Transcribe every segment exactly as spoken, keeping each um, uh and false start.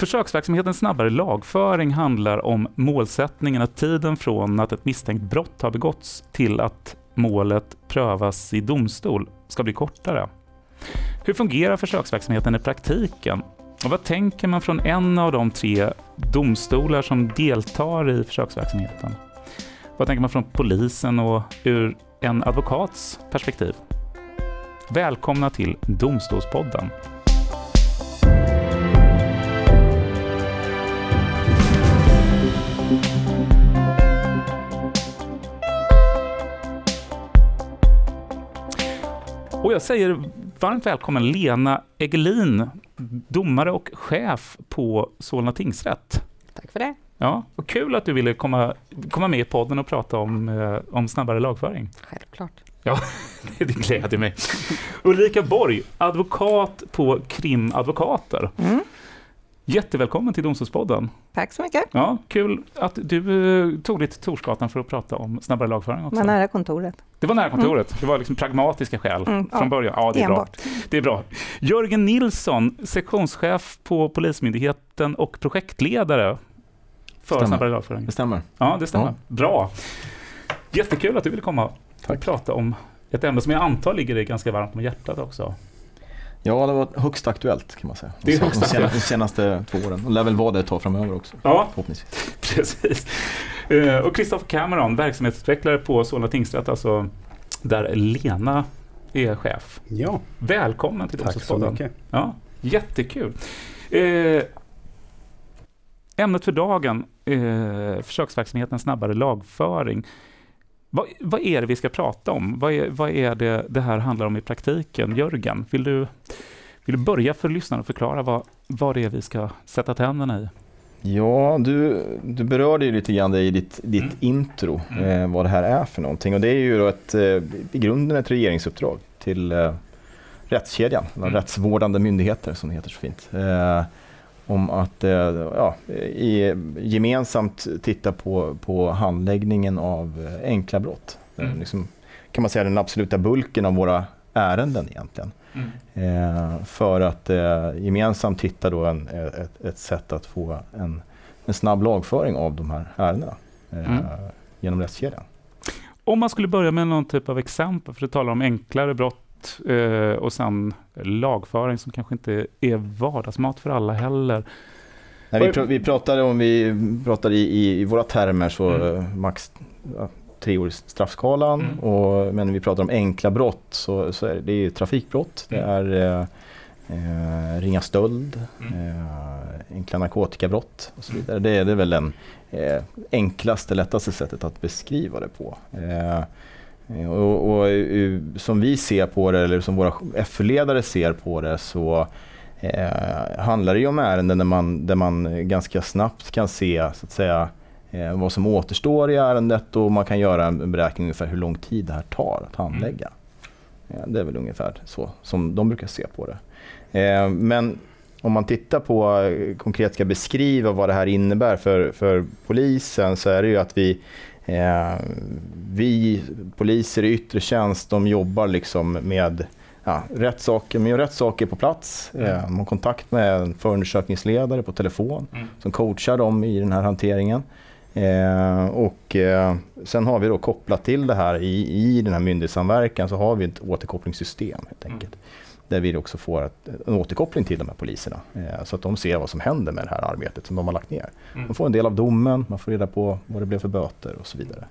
Försöksverksamheten snabbare lagföring handlar om målsättningen att tiden från att ett misstänkt brott har begåtts till att målet prövas i domstol ska bli kortare. Hur fungerar försöksverksamheten i praktiken? Och vad tänker man från en av de tre domstolar som deltar i försöksverksamheten? Vad tänker man från polisen och ur en advokats perspektiv? Välkomna till Domstolspodden. Och jag säger varmt välkommen Lena Egelin, domare och chef på Solna tingsrätt. Tack för det. Ja, och kul att du ville komma, komma med i podden och prata om, eh, om snabbare lagföring. Självklart. Ja, det gläder mig. Ulrika Borg, advokat på KRIM advokater. Mm. Jättevälkommen till Domstolspodden. Tack så mycket. Ja, kul att du tog dig till Torsgatan för att prata om snabbare lagföring också. Det var nära kontoret. Det var nära kontoret. Mm. Det var liksom pragmatiska skäl mm, från ja. början. Ja, det är bra. det är bra. Jörgen Nilsson, sektionschef på Polismyndigheten och projektledare för stämmer. snabbare lagföring. Det stämmer. Ja, det stämmer. Ja. Bra. Jättekul att du ville komma Tack. och prata om ett ämne som jag antar ligger dig ganska varmt om hjärtat också. Ja, det var högst aktuellt kan man säga. Det är högst aktuellt. De senaste två åren. Och lär väl vara det ett tag framöver också. Ja, förhoppningsvis. Precis. Och Christopher Cameron, verksamhetsutvecklare på Solna tingsrätt, alltså där Lena är chef. Ja. Välkommen till Domstolspodden. Tack så mycket. Ja, jättekul. Ämnet för dagen, försöksverksamheten snabbare lagföring. Vad, vad är det vi ska prata om? Vad är, vad är det det här handlar om i praktiken? Jörgen, vill du, vill du börja för lyssnarna och förklara vad, vad det är vi ska sätta tänderna i? Ja, du, du berörde ju lite grann det i ditt, ditt mm. intro, mm. Eh, vad det här är för någonting. Och det är ju då ett, eh, i grunden ett regeringsuppdrag till eh, rättskedjan, mm. rättsvårdande myndigheter som det heter så fint. Eh, om att eh, ja, i, gemensamt titta på, på handläggningen av enkla brott. Mm. Liksom, kan man säga den absoluta bulken av våra ärenden egentligen. Mm. Eh, för att eh, gemensamt hitta då en, ett, ett sätt att få en, en snabb lagföring av de här ärendena eh, mm. genom rättskedjan. Om man skulle börja med någon typ av exempel, för det talar om enklare brott och sen lagföring som kanske inte är vardagsmat för alla heller. Nej, vi, pr- vi pratade om vi pratade i, i, i våra termer så mm. max ja, tre år i straffskalan mm. och, men vi pratar om enkla brott så, så är det, det är ju trafikbrott, mm. det är eh, ringa stöld, mm. eh, enkla narkotikabrott och så vidare. Det är det väl den eh, enklaste, lättaste sättet att beskriva det på. Eh, Och, och, och som vi ser på det, eller som våra F U-ledare ser på det, så eh, handlar det ju om ärenden där man, där man ganska snabbt kan se så att säga, eh, vad som återstår i ärendet, och man kan göra en beräkning ungefär hur lång tid det här tar att handlägga. Mm. Eh, det är väl ungefär så som de brukar se på det. Eh, men om man tittar på konkret ska beskriva vad det här innebär för, för polisen, så är det ju att vi Eh, vi poliser i yttre tjänst, de jobbar liksom med ja, rätt saker, med rätt saker på plats. Mm. Eh, man har kontakt med en förundersökningsledare på telefon mm. som coachar dem i den här hanteringen. Eh, och eh, sen har vi då kopplat till det här i, i den här myndighetssamverkan, så har vi ett återkopplingssystem helt enkelt. Mm. Där vi också får ett, en återkoppling till de här poliserna. Eh, så att de ser vad som händer med det här arbetet som de har lagt ner. Mm. Man får en del av domen, man får reda på vad det blev för böter och så vidare.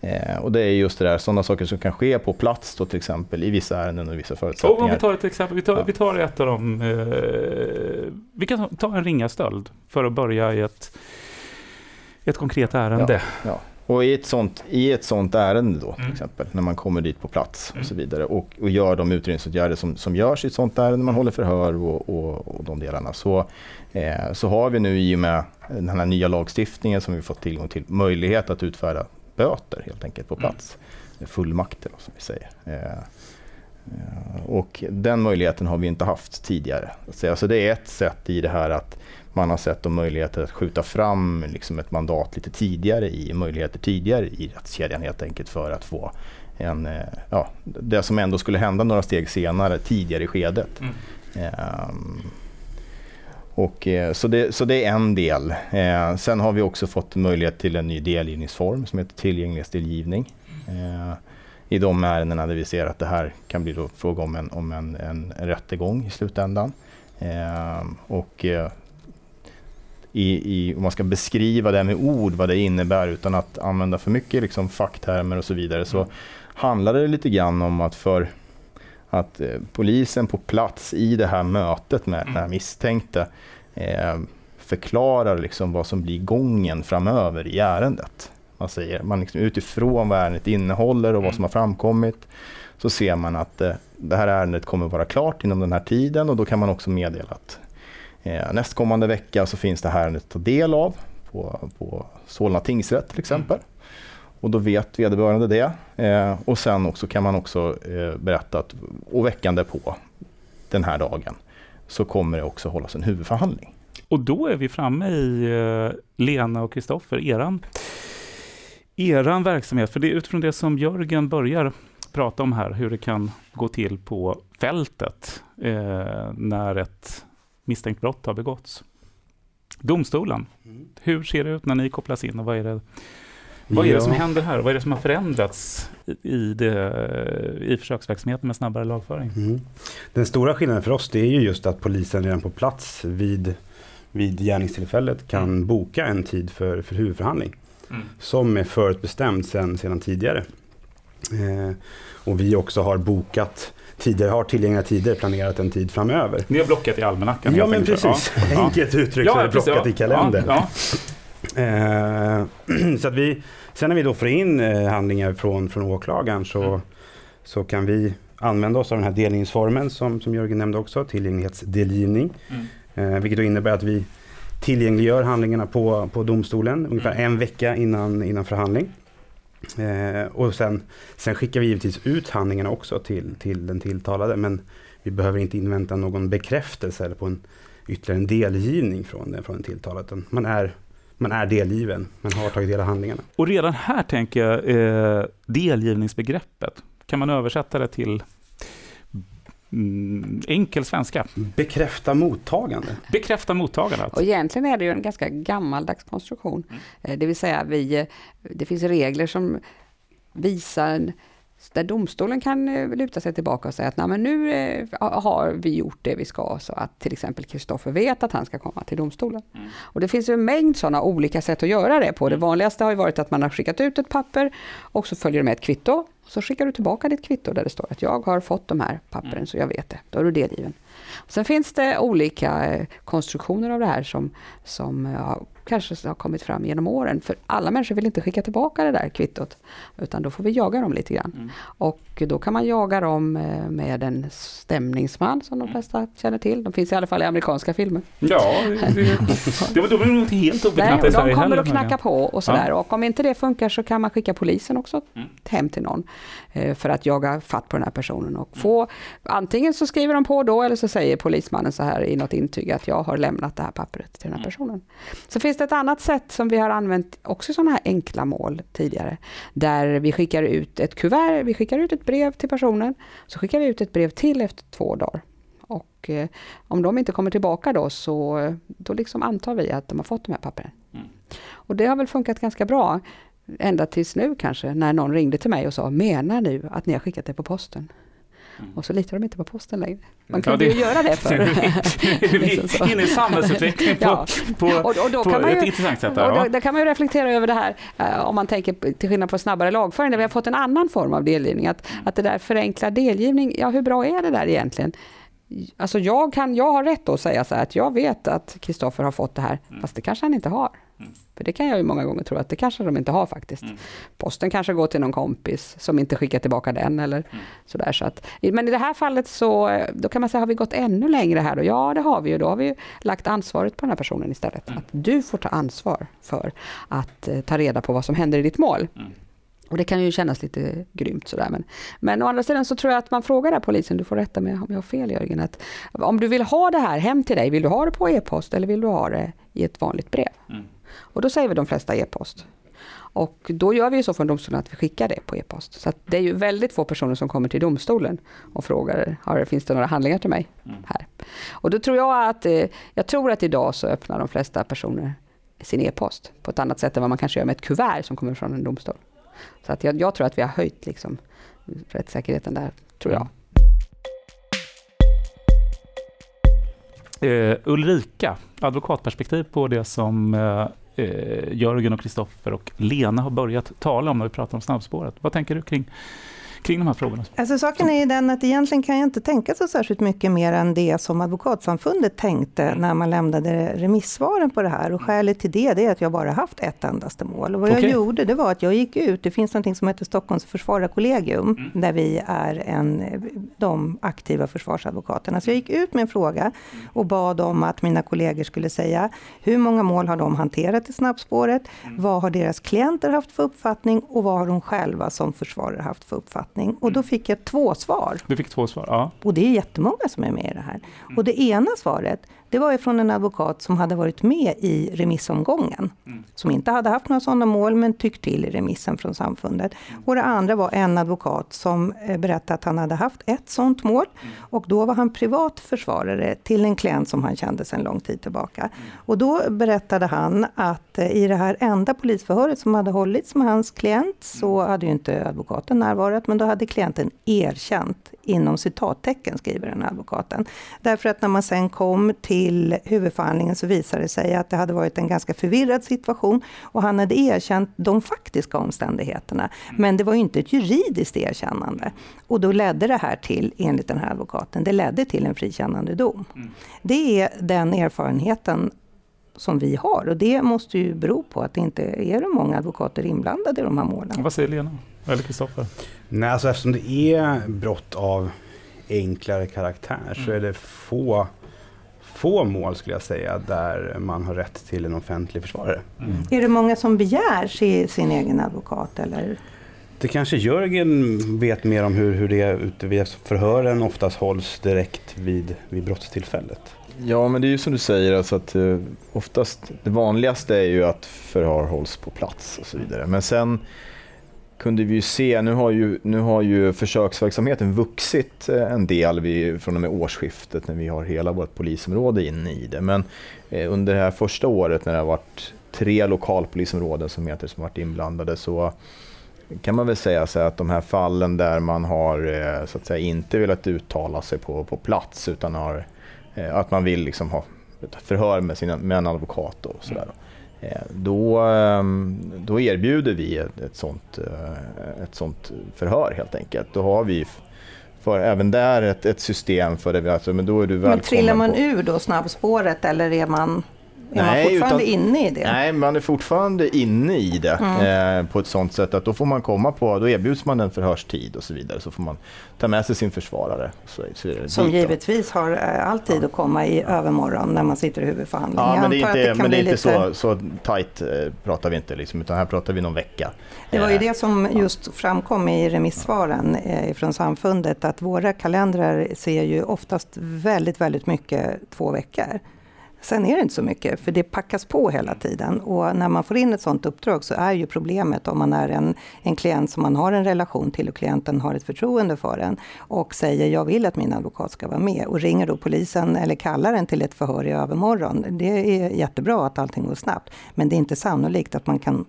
Eh, och det är just det där, sådana saker som kan ske på plats då, till exempel i vissa ärenden och vissa förutsättningar. Och om vi tar ett exempel, vi tar, ja. vi tar ett av dem. Eh, vi kan ta en ringa stöld för att börja i ett, ett konkret ärende. Ja, ja. Och i ett sånt, i ett sånt ärende då, till mm. exempel, när man kommer dit på plats och mm. så vidare och, och gör de utredningsåtgärder som, som görs i ett sånt ärende, man håller förhör och, och, och de delarna, så, eh, så har vi nu i och med den här nya lagstiftningen som vi fått tillgång till möjlighet att utfärda böter helt enkelt på plats. Mm. Fullmakter då, som vi säger. Eh, och den möjligheten har vi inte haft tidigare. Så alltså det är ett sätt i det här att man har sett de möjligheter att skjuta fram liksom ett mandat lite tidigare i möjligheter tidigare i rättskedjan helt enkelt, för att få en, ja, det som ändå skulle hända några steg senare tidigare i skedet. Mm. Um, Och, eh, så, det, så det är en del. Eh, sen har vi också fått möjlighet till en ny delgivningsform som heter tillgänglighetsdelgivning. Eh, I de ärendena där vi ser att det här kan bli då fråga om en, om en, en rättegång i slutändan. Eh, och eh, i, i, om man ska beskriva det med ord vad det innebär utan att använda för mycket liksom, facktermer och så vidare, så handlar det lite grann om att för att eh, polisen på plats i det här mötet med den här misstänkte eh, förklarar liksom vad som blir gången framöver i ärendet. Man säger, man liksom, utifrån vad ärendet innehåller och vad som har framkommit, så ser man att eh, det här ärendet kommer vara klart inom den här tiden, och då kan man också meddela att eh, nästkommande vecka så finns det här ärendet att ta del av på, på Solna tingsrätt till exempel. Mm. Och då vet vederbörande det. Eh, och sen också kan man också eh, berätta att och veckan därpå, den här dagen, så kommer det också hållas en huvudförhandling. Och då är vi framme i eh, Lena och Christopher, eran, eran verksamhet. För det är utifrån det som Jörgen börjar prata om här, hur det kan gå till på fältet eh, när ett misstänkt brott har begåtts. Domstolen, hur ser det ut när ni kopplas in, och vad är det? Vad är det som händer här? Vad är det som har förändrats i, det, i försöksverksamheten med snabbare lagföring? Mm. Den stora skillnaden för oss, det är ju just att polisen redan på plats vid, vid gärningstillfället kan mm. boka en tid för, för huvudförhandling mm. som är förutbestämd sedan, sedan tidigare. Eh, och vi också har bokat tider, har tillgängliga tider, planerat en tid framöver. Ni har blockat i almanackan. Ja, men precis. Ja. Enkelt uttryck, ja, så är det blockat ja. i kalendern. Ja, ja. Eh, så att vi, sen när vi då får in eh, handlingar från, från åklagaren, så, mm. så kan vi använda oss av den här delgivningsformen som, som Jörgen nämnde också, tillgänglighetsdelgivning, mm. eh, vilket då innebär att vi tillgängliggör handlingarna på, på domstolen ungefär mm. en vecka innan, innan förhandling, eh, och sen, sen skickar vi givetvis ut handlingarna också till, till den tilltalade, men vi behöver inte invänta någon bekräftelse eller på en, ytterligare en delgivning från, från den tilltalade, utan man är Man är delgiven, man har tagit del av handlingarna. Och redan här tänker jag, eh, delgivningsbegreppet. Kan man översätta det till mm, enkel svenska? Bekräfta mottagande. Bekräfta mottagande. Och egentligen är det ju en ganska gammaldags konstruktion. Mm. Det vill säga, vi, det finns regler som visar där domstolen kan luta sig tillbaka och säga att nej, men nu har vi gjort det vi ska, så att till exempel Christopher vet att han ska komma till domstolen. Mm. Och det finns ju en mängd sådana olika sätt att göra det på. Det vanligaste har ju varit att man har skickat ut ett papper och så följer det med ett kvitto. Så skickar du tillbaka ditt kvitto där det står att jag har fått de här pappren, så jag vet det. Då är du delgiven. Sen finns det olika konstruktioner av det här som, som ja, kanske har kommit fram genom åren. För alla människor vill inte skicka tillbaka det där kvittot, utan då får vi jaga dem lite grann. Mm. Och då kan man jaga dem med en stämningsman som de flesta känner till. De finns i alla fall i amerikanska filmer. Ja, det var då blir det något helt obekant. Nej, de kommer att knacka på och sådär. Ja. Och om inte det funkar så kan man skicka polisen också mm. hem till någon för att jaga fatt på den här personen. Och få, antingen så skriver de på då, eller så säger polismannen så här i något intyg att jag har lämnat det här pappret till den här personen. Så finns det ett annat sätt som vi har använt också i sådana här enkla mål tidigare, där vi skickar ut ett kuvert, vi skickar ut ett brev till personen, så skickar vi ut ett brev till efter två dagar. Och eh, om de inte kommer tillbaka då, så då liksom antar vi att de har fått de här pappren. Mm. Och det har väl funkat ganska bra ända tills nu kanske, när någon ringde till mig och sa, menar nu att ni har skickat det på posten? Mm. Och så litar de inte på posten längre. Man kunde ja, det, ju göra det för. liksom in i samhällsutveckling på, ja. på, och, och då på kan man ju, ett intressant sätt. Där, och då, då kan man ju reflektera över det här. Uh, om man tänker till skillnad på snabbare lagföring, där vi har fått en annan form av delgivning. Att, mm. att det där förenkla delgivning, ja hur bra är det där egentligen? Alltså jag, kan, jag har rätt att säga så här, att jag vet att Christopher har fått det här, mm. fast det kanske han inte har. Mm. För det kan jag ju många gånger tro att det kanske de inte har faktiskt. Mm. Posten kanske går till någon kompis som inte skickar tillbaka den eller mm. sådär. Så att, men i det här fallet så då kan man säga, har vi gått ännu längre här då? Ja, det har vi ju. Då har vi ju lagt ansvaret på den här personen istället. Mm. Att du får ta ansvar för att eh, ta reda på vad som händer i ditt mål. Mm. Och det kan ju kännas lite grymt sådär. Men, men å andra sidan så tror jag att man frågar där polisen, du får rätta mig om jag har fel Jörgen, att om du vill ha det här hem till dig, vill du ha det på e-post eller vill du ha det i ett vanligt brev? Mm. Och då säger vi de flesta e-post. Och då gör vi ju så från domstolen att vi skickar det på e-post. Så att det är ju väldigt få personer som kommer till domstolen och frågar, har, finns det några handlingar till mig här? Och då tror jag att, jag tror att idag så öppnar de flesta personer sin e-post på ett annat sätt än vad man kanske gör med ett kuvert som kommer från en domstol. Så att jag, jag tror att vi har höjt liksom rättssäkerheten där, tror jag. Uh, Ulrika, advokatperspektiv på det som uh, uh, Jörgen och Christopher och Lena har börjat tala om när vi pratar om snabbspåret. Vad tänker du kring, kring de här frågorna? Alltså, saken är ju den att egentligen kan jag inte tänka så särskilt mycket mer än det som advokatsamfundet tänkte när man lämnade remissvaren på det här. Och skälet till det, det är att jag bara haft ett endaste mål. Och vad okay. jag gjorde, det var att jag gick ut. Det finns någonting som heter Stockholms försvararkollegium mm. där vi är en, de aktiva försvarsadvokaterna. Så jag gick ut med en fråga och bad om att mina kollegor skulle säga hur många mål har de hanterat i snabbspåret? Mm. Vad har deras klienter haft för uppfattning? Och vad har de själva som försvarare haft för uppfattning? Och då fick jag två svar. Du fick två svar, ja. Och det är jättemånga som är med i det här. Mm. Och det ena svaret, det var ju från en advokat som hade varit med i remissomgången. Mm. Som inte hade haft några sådana mål men tyckt till i remissen från samfundet. Mm. Och det andra var en advokat som berättade att han hade haft ett sådant mål. Mm. Och då var han privat försvarare till en klient som han kände sedan lång tid tillbaka. Mm. Och då berättade han att i det här enda polisförhöret som hade hållits med hans klient så hade ju inte advokaten närvarat. Men då hade klienten erkänt, inom citattecken skriver den advokaten. Därför att när man sen kom till huvudförhandlingen så visade det sig att det hade varit en ganska förvirrad situation. Och han hade erkänt de faktiska omständigheterna. Men det var ju inte ett juridiskt erkännande. Och då ledde det här till, enligt den här advokaten, det ledde till en frikännande dom. Det är den erfarenheten som vi har. Och det måste ju bero på att det inte är så många advokater inblandade i de här målen. Vad säger Lena? Eller Christopher? Nej, alltså eftersom det är brott av enklare karaktär mm. så är det få, få mål skulle jag säga där man har rätt till en offentlig försvarare. Mm. Är det många som begär sin, sin egen advokat eller? Det kanske Jörgen vet mer om hur, hur det är ute vid förhören oftast hålls direkt vid, vid brottstillfället. Ja, men det är ju som du säger, alltså att eh, oftast det vanligaste är ju att förhör hålls på plats och så vidare. Men sen kunde vi ju se, nu har ju, nu har ju försöksverksamheten vuxit en del vid, från och med årsskiftet när vi har hela vårt polisområde in i det. Men eh, under det här första året när det har varit tre lokalpolisområden som heter som varit inblandade så kan man väl säga så att de här fallen där man har eh, så att säga, inte velat uttala sig på, på plats utan har eh, att man vill liksom ha ett förhör med, sina, med en advokat och sådär. Då, då erbjuder vi ett, ett, sånt, ett sånt förhör helt enkelt. Då har vi för, även där ett, ett system för det. Alltså, men, då är du men trillar man på ur då snabbspåret eller är man, är nej, man fortfarande utan, inne i det? Nej, man är fortfarande inne i det mm. eh, på ett sånt sätt att då får man komma på, då erbjuds man en förhörstid och så vidare. Så får man ta med sig sin försvarare. Så, så som dit, givetvis har eh, all tid ja. Att komma i övermorgon när man sitter i huvudförhandlingen. Ja, men det är inte, det men det är inte så, så tajt eh, pratar vi inte liksom, utan här pratar vi någon vecka. Det var ju det som ja. Just framkom i remissvaren eh, från samfundet att våra kalendrar ser ju oftast väldigt, väldigt mycket två veckor. Sen är det inte så mycket, för det packas på hela tiden. Och när man får in ett sådant uppdrag så är ju problemet om man är en, en klient som man har en relation till och klienten har ett förtroende för en och säger jag vill att min advokat ska vara med och ringer då polisen eller kallar den till ett förhör i övermorgon. Det är jättebra att allting går snabbt, men det är inte sannolikt att man kan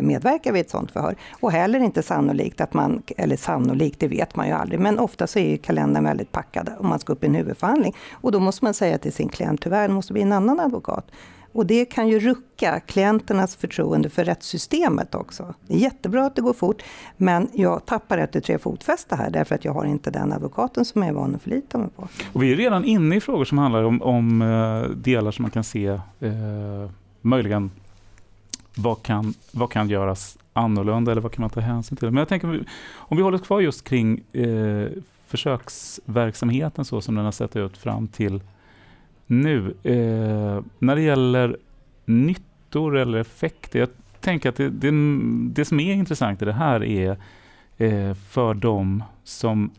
medverka vid ett sådant förhör. Och heller inte sannolikt att man, eller sannolikt, det vet man ju aldrig. Men ofta så är ju kalendern väldigt packad om man ska upp i en huvudförhandling. Och då måste man säga till sin klient, tyvärr måste bli en annan advokat. Och det kan ju rucka klienternas förtroende för rättssystemet också. Det är jättebra att det går fort, men jag tappar efter tre fotfäste här därför att jag har inte den advokaten som jag är van att förlita mig på. Och vi är redan inne i frågor som handlar om, om delar som man kan se eh, möjligen Vad kan, vad kan göras annorlunda eller vad kan man ta hänsyn till? Men jag tänker, om vi håller kvar just kring eh, försöksverksamheten så som den har sett ut fram till nu. Eh, när det gäller nyttor eller effekter, jag tänker att det, det, det som är intressant i det här är eh, för de som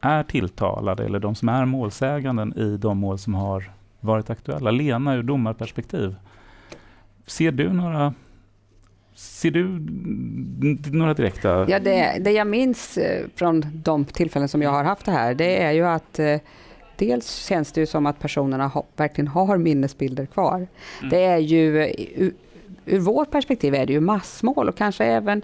är tilltalade eller de som är målsäganden i de mål som har varit aktuella. Lena, ur domarperspektiv, ser du några Ser du några direkta... Ja, det, det jag minns från de tillfällen som jag har haft det här, det är ju att dels känns det ju som att personerna ha, verkligen har minnesbilder kvar. Mm. Det är ju... Ur vårt perspektiv är det ju massmål och kanske även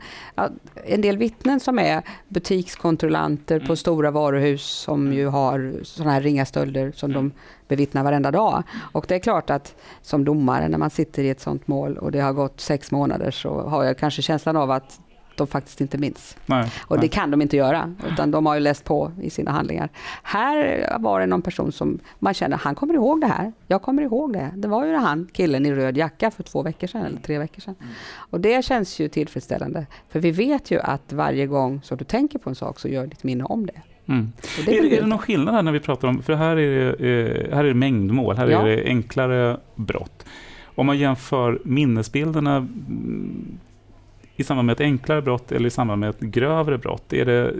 en del vittnen som är butikskontrollanter mm. på stora varuhus som ju har sådana här ringa stölder som mm. de bevittnar varenda dag. Och det är klart att som domare när man sitter i ett sådant mål och det har gått sex månader så har jag kanske känslan av att de faktiskt inte minns. Nej, och nej. Det kan de inte göra utan de har ju läst på i sina handlingar. Här var det någon person som man känner, han kommer ihåg det här. Jag kommer ihåg det. Det var ju han, killen i röd jacka för två veckor sedan eller tre veckor sedan. Mm. Och det känns ju tillfredsställande. För vi vet ju att varje gång som du tänker på en sak så gör ditt minne om det. Mm. Det är, är det någon skillnad här när vi pratar om, för här är det, här är det mängdmål, här ja. är det enklare brott. Om man jämför minnesbilderna i samband med ett enklare brott eller i samband med ett grövre brott, är det,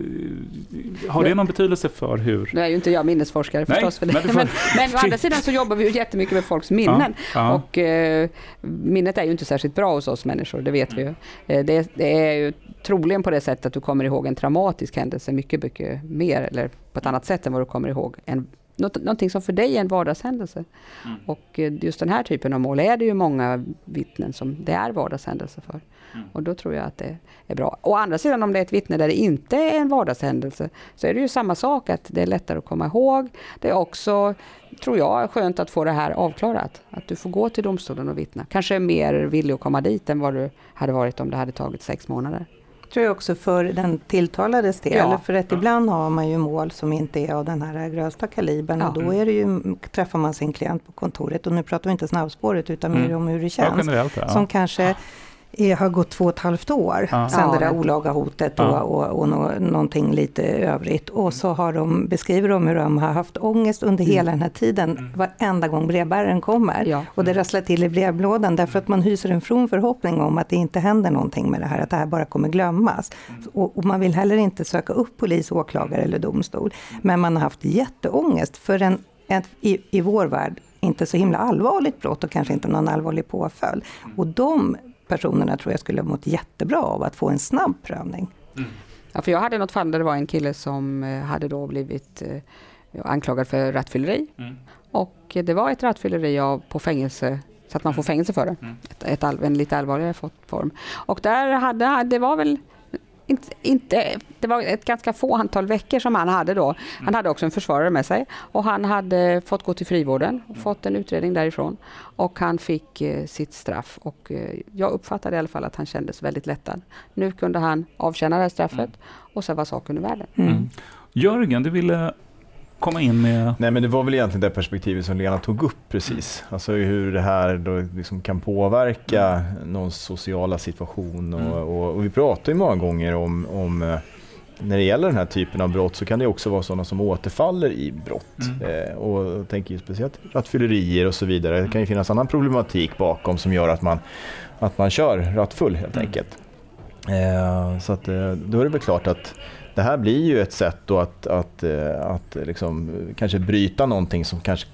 har det någon betydelse för hur... Nu är ju inte jag minnesforskare förstås. Nej, för det. Men, men å andra sidan så jobbar vi ju jättemycket med folks minnen. Ja, ja. Och eh, minnet är ju inte särskilt bra hos oss människor, det vet vi ju. Eh, det, det är ju troligen på det sättet att du kommer ihåg en traumatisk händelse mycket, mycket mer eller på ett annat sätt än vad du kommer ihåg en Något, någonting som för dig är en vardagshändelse. Mm. Och just den här typen av mål är det ju många vittnen som det är vardagshändelse för. Mm. Och då tror jag att det är bra. Å andra sidan om det är ett vittne där det inte är en vardagshändelse så är det ju samma sak att det är lättare att komma ihåg. Det är också, tror jag, skönt att få det här avklarat. Att du får gå till domstolen och vittna. Kanske mer villig att komma dit än vad du hade varit om det hade tagit sex månader. Tror jag också för den tilltalades del. Ja. För att ibland har man ju mål som inte är av den här grövsta kalibern. Ja. Och då är det ju, träffar man sin klient på kontoret. Och nu pratar vi inte snabbspåret utan mm. mer om hur det känns. Ja, ja. Som kanske är, har gått två och ett halvt år. Ja. Sen ja. det där olaga hotet och, ja. och, och no, någonting lite övrigt. Och så har de, beskriver de hur de har haft ångest under mm. hela den här tiden. Varenda gång brevbäraren kommer. Ja. Och det rasslar till i brevlådan. Därför att man hyser en from förhoppning om att det inte händer någonting med det här. Att det här bara kommer glömmas. Och, och man vill heller inte söka upp polis, åklagare eller domstol. Men man har haft jätteångest för en, en, i, i vår värld inte så himla allvarligt brott. Och kanske inte någon allvarlig påföljd. Och de... personerna tror jag skulle ha mått jättebra av att få en snabb prövning. Mm. Ja, för jag hade något fall där det var en kille som hade då blivit eh, anklagad för rattfylleri. Mm. Och det var ett rattfylleri av, på fängelse, så att man får fängelse för det. Mm. Ett, ett all, en lite allvarligare form. Och där hade, det var väl inte, inte, det var ett ganska få antal veckor som han hade då. Han mm. hade också en försvarare med sig. Och han hade fått gå till frivården och fått en utredning därifrån. Och han fick eh, sitt straff. Och eh, jag uppfattade i alla fall att han kändes väldigt lättad. Nu kunde han avtjäna det här straffet. Mm. Och sen var saken i världen. Mm. Mm. Jörgen, du ville komma in med... Nej, men det var väl egentligen det perspektivet som Lena tog upp precis. Alltså hur det här då liksom kan påverka mm. någons sociala situation. Och, mm. och, och vi pratar ju många gånger om... om när det gäller den här typen av brott så kan det också vara sådana som återfaller i brott. Mm. Eh, och tänker ju speciellt rattfyllerier och så vidare. Det kan ju finnas annan problematik bakom som gör att man, att man kör rattfull helt mm. enkelt. Eh, så att, då är det väl klart att det här blir ju ett sätt då att, att, att liksom kanske bryta någonting som kanske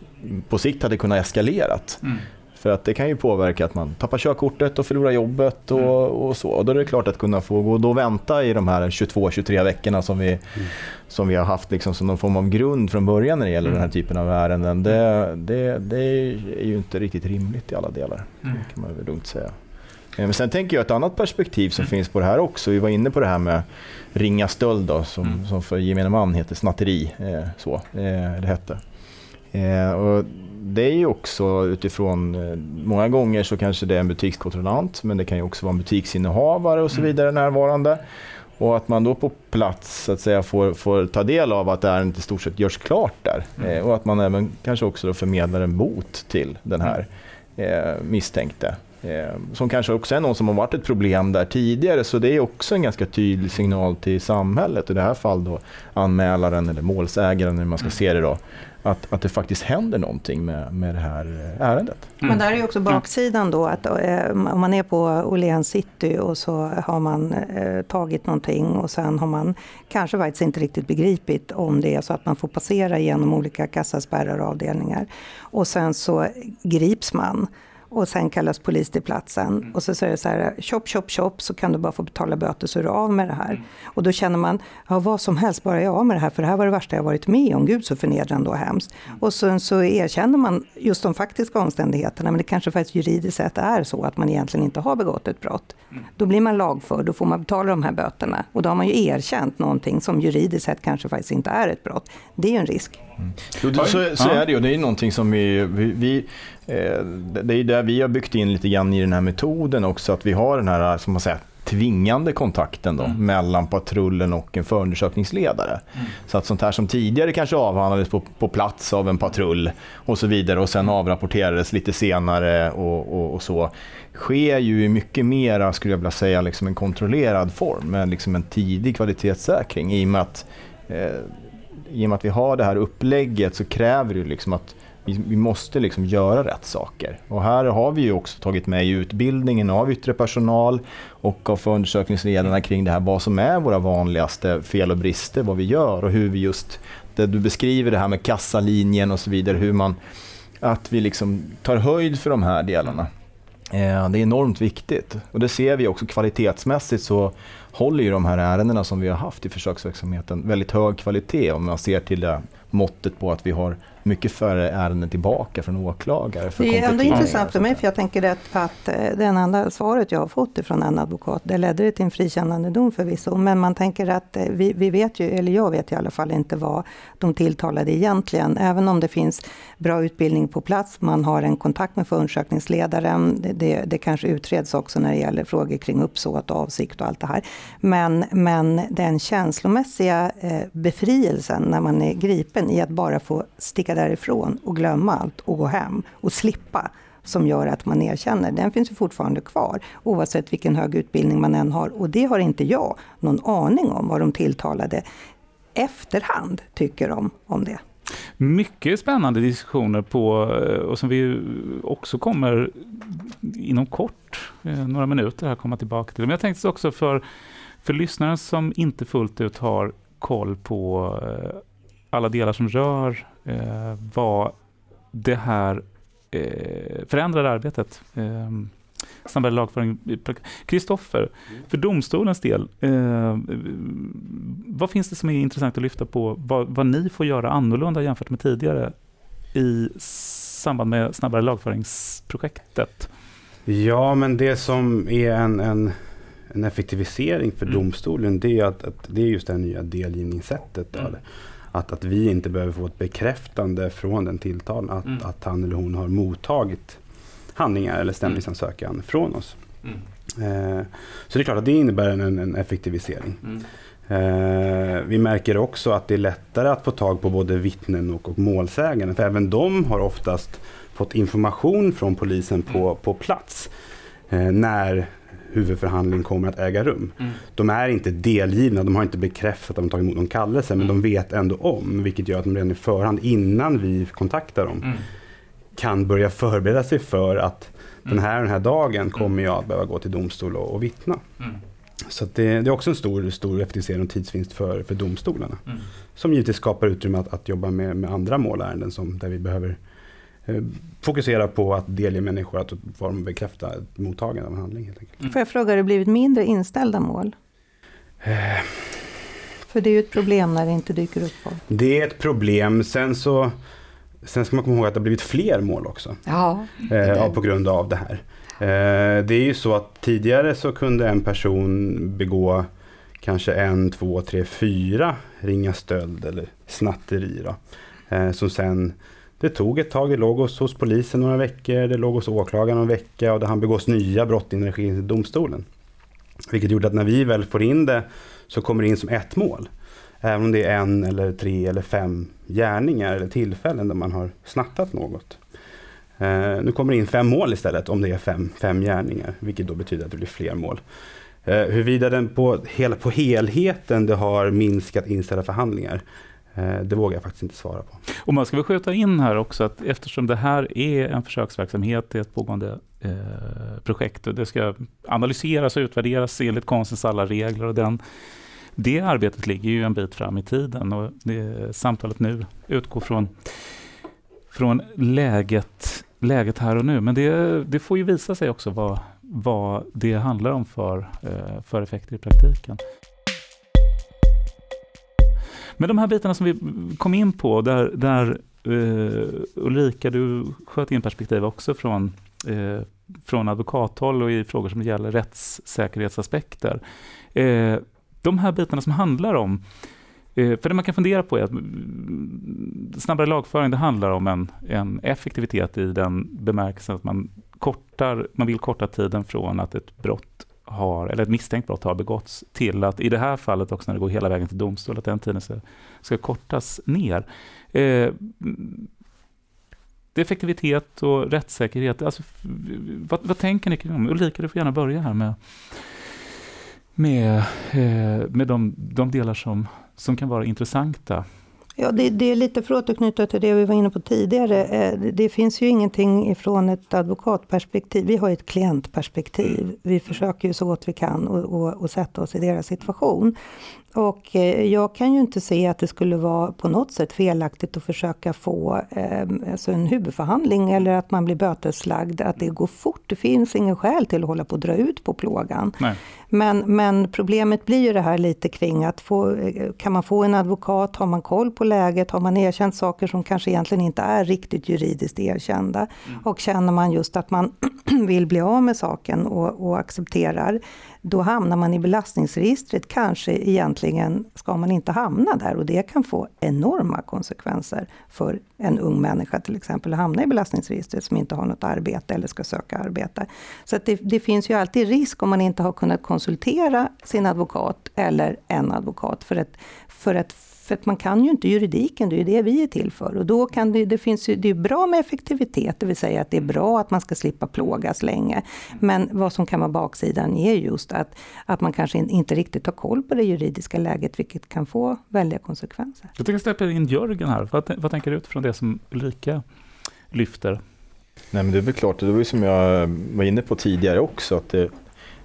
på sikt hade kunnat eskalerat. Mm. För att det kan ju påverka att man tappar körkortet och förlorar jobbet och, mm. och så. Och då är det klart att kunna få gå och då vänta i de här tjugotvå till tjugotre veckorna som vi, mm. som vi har haft liksom som någon form av grund från början när det gäller mm. den här typen av ärenden. Det, det, det är ju inte riktigt rimligt i alla delar, mm. kan man väl lugnt säga. Men sen tänker jag ett annat perspektiv som mm. finns på det här också. Vi var inne på det här med ringa stöld då, som, mm. som för gemene man heter snatteri. Eh, så, eh, det hette. Eh, och det är ju också utifrån, eh, många gånger så kanske det är en butikskontrollant, men det kan ju också vara en butiksinnehavare och så vidare närvarande. Och att man då på plats så att säga, får, får ta del av att ärendet i stort sett görs klart där. Eh, och att man även kanske också då förmedlar en bot till den här eh, misstänkte. Eh, som kanske också är någon som har varit ett problem där tidigare, så det är också en ganska tydlig signal till samhället, i det här fallet då anmälaren eller målsägaren, hur man ska se det då, att, att det faktiskt händer någonting med, med det här ärendet. Mm. Men där är ju också baksidan då, att eh, om man är på Åhléns city och så har man eh, tagit någonting och sen har man kanske faktiskt inte riktigt begripit om det är så att man får passera genom olika kassaspärrar och avdelningar och sen så grips man. och sen kallas polis till platsen. Och så säger det så här, chop, chop, chop, så kan du bara få betala böter så är du av med det här. Och då känner man, ja vad som helst, bara jag är av med det här, för det här var det värsta jag varit med om. Gud så förnedrande och hemskt. Och sen så erkänner man just de faktiska omständigheterna, men det kanske faktiskt juridiskt sett är så att man egentligen inte har begått ett brott. Då blir man lagförd, då får man betala de här böterna. Och då har man ju erkänt någonting som juridiskt sett kanske faktiskt inte är ett brott. Det är ju en risk. Mm. Jo, så, så är det ju. Det är någonting som vi, vi det är där vi har byggt in lite grann i den här metoden också, att vi har den här, som man säger, tvingande kontakten då, mm. mellan patrullen och en förundersökningsledare. Mm. Så att sånt här som tidigare kanske avhandlades på, på plats av en patrull och så vidare och sen avrapporterades lite senare och, och, och så, sker ju i mycket mera, skulle jag vilja säga, liksom en kontrollerad form med liksom en tidig kvalitetssäkring. I och med att eh, i och med att vi har det här upplägget så kräver det liksom att vi, vi måste liksom göra rätt saker. Och här har vi ju också tagit med i utbildningen av yttre personal och av förundersökningsledarna kring det här, vad som är våra vanligaste fel och brister, vad vi gör och hur vi just, det du beskriver det här med kassalinjen och så vidare, hur man, att vi liksom tar höjd för de här delarna. Eh, det är enormt viktigt och det ser vi också kvalitetsmässigt, så håller ju de här ärendena som vi har haft i försöksverksamheten väldigt hög kvalitet om man ser till det måttet på att vi har mycket färre ärenden tillbaka från åklagare. För det är ändå intressant för mig, för jag tänker att, att det enda svaret jag har fått från en advokat, det ledde till en frikännande dom förvisso, men man tänker att vi, vi vet ju, eller jag vet i alla fall inte vad de tilltalade egentligen, även om det finns bra utbildning på plats, man har en kontakt med förundersökningsledaren, det, det, det kanske utreds också när det gäller frågor kring uppsåt, avsikt och allt det här, men, men den känslomässiga befrielsen när man är gripen i att bara få sticka därifrån och glömma allt och gå hem och slippa, som gör att man erkänner, den finns ju fortfarande kvar oavsett vilken hög utbildning man än har, och det har inte jag någon aning om vad de tilltalade efterhand tycker om, om det. Mycket spännande diskussioner på, och som vi också kommer inom kort, några minuter här, komma tillbaka till. Men jag tänkte också för, för lyssnare som inte fullt ut har koll på alla delar som rör eh, vad det här eh, förändrade arbetet, eh, snabbare lagföring. Christopher, för domstolens del, eh, vad finns det som är intressant att lyfta på, vad, vad ni får göra annorlunda jämfört med tidigare i samband med snabbare lagföringsprojektet? Ja, men det som är en, en, en effektivisering för domstolen, det är, att, att det är just det nya delgivningssättet. Mm. Att, att vi inte behöver få ett bekräftande från den tilltalade att, mm. att han eller hon har mottagit handlingar eller stämningsansökan mm. från oss. Mm. Eh, så det är klart att det innebär en, en effektivisering. Mm. Eh, vi märker också att det är lättare att få tag på både vittnen och, och målsägande, för även de har oftast fått information från polisen på, mm. på plats eh, när huvudförhandling kommer att äga rum. Mm. De är inte delgivna, de har inte bekräftat att de tagit emot någon kallelse, men mm. de vet ändå om, vilket gör att de redan i förhand, innan vi kontaktar dem, mm. kan börja förbereda sig för att mm. den här den här dagen kommer jag att behöva gå till domstol och, och vittna. Mm. Så att det, det är också en stor, stor effektivisering och tidsvinst för, för domstolarna, mm. som givetvis skapar utrymme att, att jobba med, med andra målärenden som, där vi behöver fokusera på att delge människor, att få dem bekräfta mottagande av en handling helt enkelt. Mm. Får jag fråga, har det blivit mindre inställda mål? Eh. För det är ju ett problem när det inte dyker upp på. Det är ett problem. Sen så sen ska man komma ihåg att det har blivit fler mål också. Ja. Eh, på grund av det här. Eh, det är ju så att tidigare så kunde en person begå kanske en, två, tre, fyra ringa stöld eller snatteri då. Eh, som sen det tog ett tag, det låg hos, hos polisen några veckor, det låg hos åklagaren någon vecka och det han begås nya brott innan det sker till domstolen. Vilket gjorde att när vi väl får in det så kommer det in som ett mål. Även om det är en eller tre eller fem gärningar eller tillfällen där man har snattat något. Eh, nu kommer det in fem mål istället om det är fem, fem gärningar, vilket då betyder att det blir fler mål. Eh, huruvida den på, hel, på helheten det har minskat inställda förhandlingar, det vågar jag faktiskt inte svara på. Och man ska väl skjuta in här också att eftersom det här är en försöksverksamhet, det är ett pågående eh, projekt och det ska analyseras och utvärderas enligt konstens alla regler och den, det arbetet ligger ju en bit fram i tiden och det, samtalet nu utgår från från läget, läget här och nu. Men det, det får ju visa sig också vad, vad det handlar om för, för effekter i praktiken. Men de här bitarna som vi kom in på, där, där uh, Ulrika, du sköt in perspektiv också från, uh, från advokathåll och i frågor som gäller rättssäkerhetsaspekter. Uh, de här bitarna som handlar om, uh, för det man kan fundera på är att snabbare lagföring, det handlar om en, en effektivitet i den bemärkelsen att man, kortar, man vill korta tiden från att ett brott har, eller ett misstänkt brott har begåtts till att i det här fallet också när det går hela vägen till domstol att den tiden ska, ska kortas ner. Eh, effektivitet och rättssäkerhet, alltså, vad, vad tänker ni kring dem? Ulrika, du får gärna börja här med, med, eh, med de, de delar som, som kan vara intressanta. Ja, det, det är lite för att knyta till det vi var inne på tidigare. Det finns ju ingenting ifrån ett advokatperspektiv. Vi har ett klientperspektiv. Vi försöker ju så gott vi kan och, och, och sätta oss i deras situation. Och jag kan ju inte se att det skulle vara på något sätt felaktigt att försöka få eh, alltså en huvudförhandling eller att man blir böteslagd, att det går fort. Det finns ingen skäl till att hålla på och dra ut på plågan. Nej. Men, men problemet blir ju det här lite kring att få, kan man få en advokat, har man koll på läget, har man erkänt saker som kanske egentligen inte är riktigt juridiskt erkända. Mm. Och känner man just att man vill bli av med saken och, och accepterar, då hamnar man i belastningsregistret. Kanske egentligen ska man inte hamna där, och det kan få enorma konsekvenser för en ung människa till exempel att hamna i belastningsregistret som inte har något arbete eller ska söka arbete. Så att det, det finns ju alltid risk om man inte har kunnat konsultera sin advokat eller en advokat för att, för att För att man kan ju inte juridiken, det är ju det vi är till för. Och då kan det, det finns ju, det är bra med effektivitet, det vill säga att det är bra att man ska slippa plågas länge. Men vad som kan vara baksidan är just att, att man kanske inte riktigt har koll på det juridiska läget, vilket kan få väldiga konsekvenser. Jag tänker släppa in Jörgen här. Vad, vad tänker du utifrån det som Ulrika lyfter? Nej, men det är väl klart, det var ju som jag var inne på tidigare också, att det,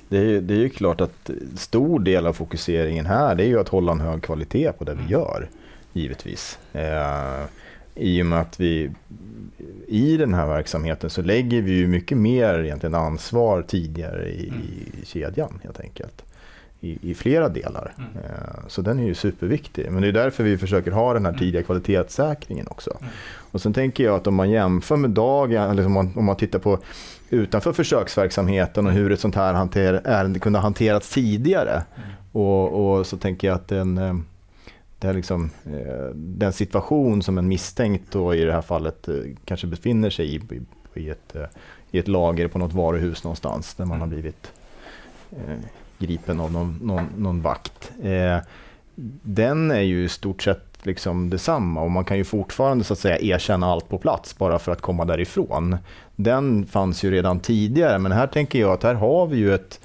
Det är, ju, det är ju klart att stor del av fokuseringen här, det är ju att hålla en hög kvalitet på det vi gör, givetvis. Eh, I och med att vi i den här verksamheten så lägger vi ju mycket mer egentligen ansvar tidigare i, i kedjan helt enkelt. I, i flera delar. Eh, så den är ju superviktig. Men det är därför vi försöker ha den här tidiga kvalitetssäkringen också. Och sen tänker jag att om man jämför med dagen, eller om man, om man tittar på utanför försöksverksamheten och hur ett sånt här hanter, ärende kunde ha hanterats tidigare. Och, och så tänker jag att den, det liksom, den situation som en misstänkt då i det här fallet kanske befinner sig i, i, ett, i ett lager på något varuhus någonstans där man har blivit eh, gripen av någon, någon, någon vakt. Eh, den är ju i stort sett liksom detsamma, och man kan ju fortfarande så att säga erkänna allt på plats bara för att komma därifrån. Den fanns ju redan tidigare, men här tänker jag att här har vi ju ett,